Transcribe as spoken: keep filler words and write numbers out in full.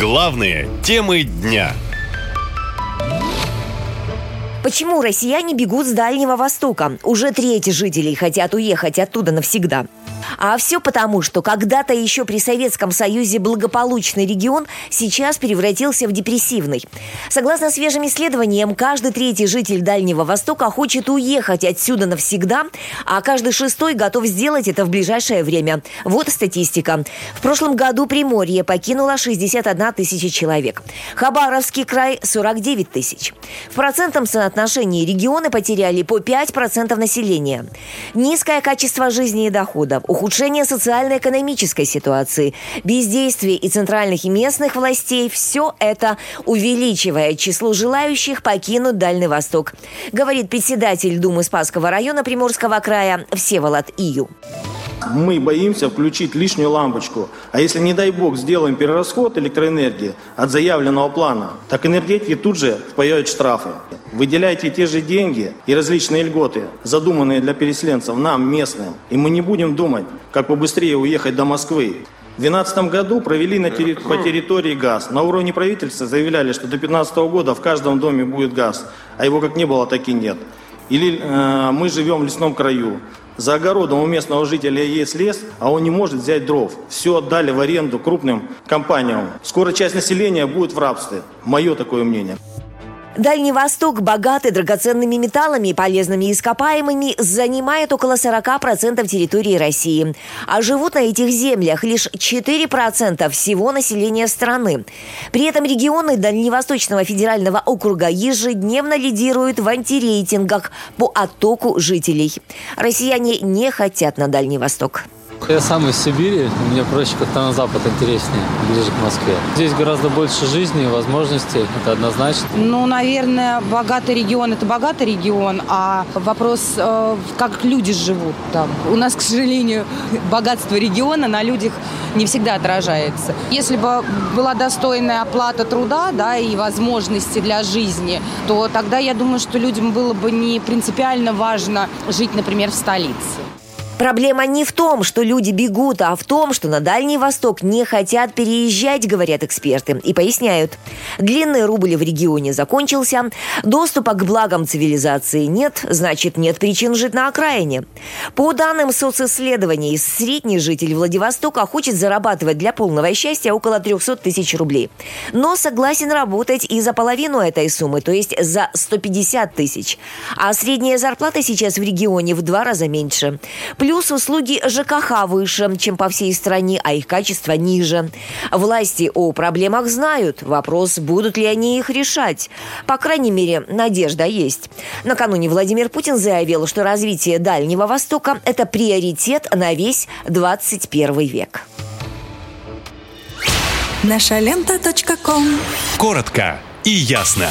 Главные темы дня. Почему россияне бегут с Дальнего Востока? Уже треть жителей хотят уехать оттуда навсегда. А все потому, что когда-то еще при Советском Союзе благополучный регион сейчас превратился в депрессивный. Согласно свежим исследованиям, каждый третий житель Дальнего Востока хочет уехать отсюда навсегда, а каждый шестой готов сделать это в ближайшее время. Вот статистика. В прошлом году Приморье покинуло шестьдесят одна тысяча человек. Хабаровский край – сорок девять тысяч. В процентном соотношении регионы потеряли по пять процентов населения. Низкое качество жизни и доходов, ухудшение социально-экономической ситуации, бездействие и центральных, и местных властей – все это увеличивает число желающих покинуть Дальний Восток, говорит председатель Думы Спасского района Приморского края Всеволод Ию. Мы боимся включить лишнюю лампочку. А если, не дай бог, сделаем перерасход электроэнергии от заявленного плана, так энергетики тут же впаяют штрафы. Выделяйте те же деньги и различные льготы, задуманные для переселенцев, нам, местным. И мы не будем думать, как побыстрее уехать до Москвы. В две тысячи двенадцатом году провели на терри... по территории газ. На уровне правительства заявляли, что до две тысячи пятнадцатого года в каждом доме будет газ. А его как не было, так и нет. Или э, мы живем в лесном краю. За огородом у местного жителя есть лес, а он не может взять дров. Все отдали в аренду крупным компаниям. Скоро часть населения будет в рабстве. Мое такое мнение. Дальний Восток, богатый драгоценными металлами и полезными ископаемыми, занимает около сорок процентов территории России. А живут на этих землях лишь четыре процента всего населения страны. При этом регионы Дальневосточного федерального округа ежедневно лидируют в антирейтингах по оттоку жителей. Россияне не хотят на Дальний Восток. Я сам из Сибири, мне проще как-то на запад интереснее, ближе к Москве. Здесь гораздо больше жизни и возможностей, это однозначно. Ну, наверное, богатый регион – это богатый регион, а вопрос, как люди живут там. У нас, к сожалению, богатство региона на людях не всегда отражается. Если бы была достойная оплата труда, да, и возможности для жизни, то тогда, я думаю, что людям было бы не принципиально важно жить, например, в столице. Проблема не в том, что люди бегут, а в том, что на Дальний Восток не хотят переезжать, говорят эксперты. И поясняют. Длинный рубль в регионе закончился, доступа к благам цивилизации нет, значит, нет причин жить на окраине. По данным социсследований, средний житель Владивостока хочет зарабатывать для полного счастья около триста тысяч рублей. Но согласен работать и за половину этой суммы, то есть за сто пятьдесят тысяч. А средняя зарплата сейчас в регионе в два раза меньше. Плюс услуги ЖКХ выше, чем по всей стране, а их качество ниже. Власти о проблемах знают. Вопрос, будут ли они их решать. По крайней мере, надежда есть. Накануне Владимир Путин заявил, что развитие Дальнего Востока – это приоритет на весь двадцать первый век. наша лента точка ком. Коротко и ясно.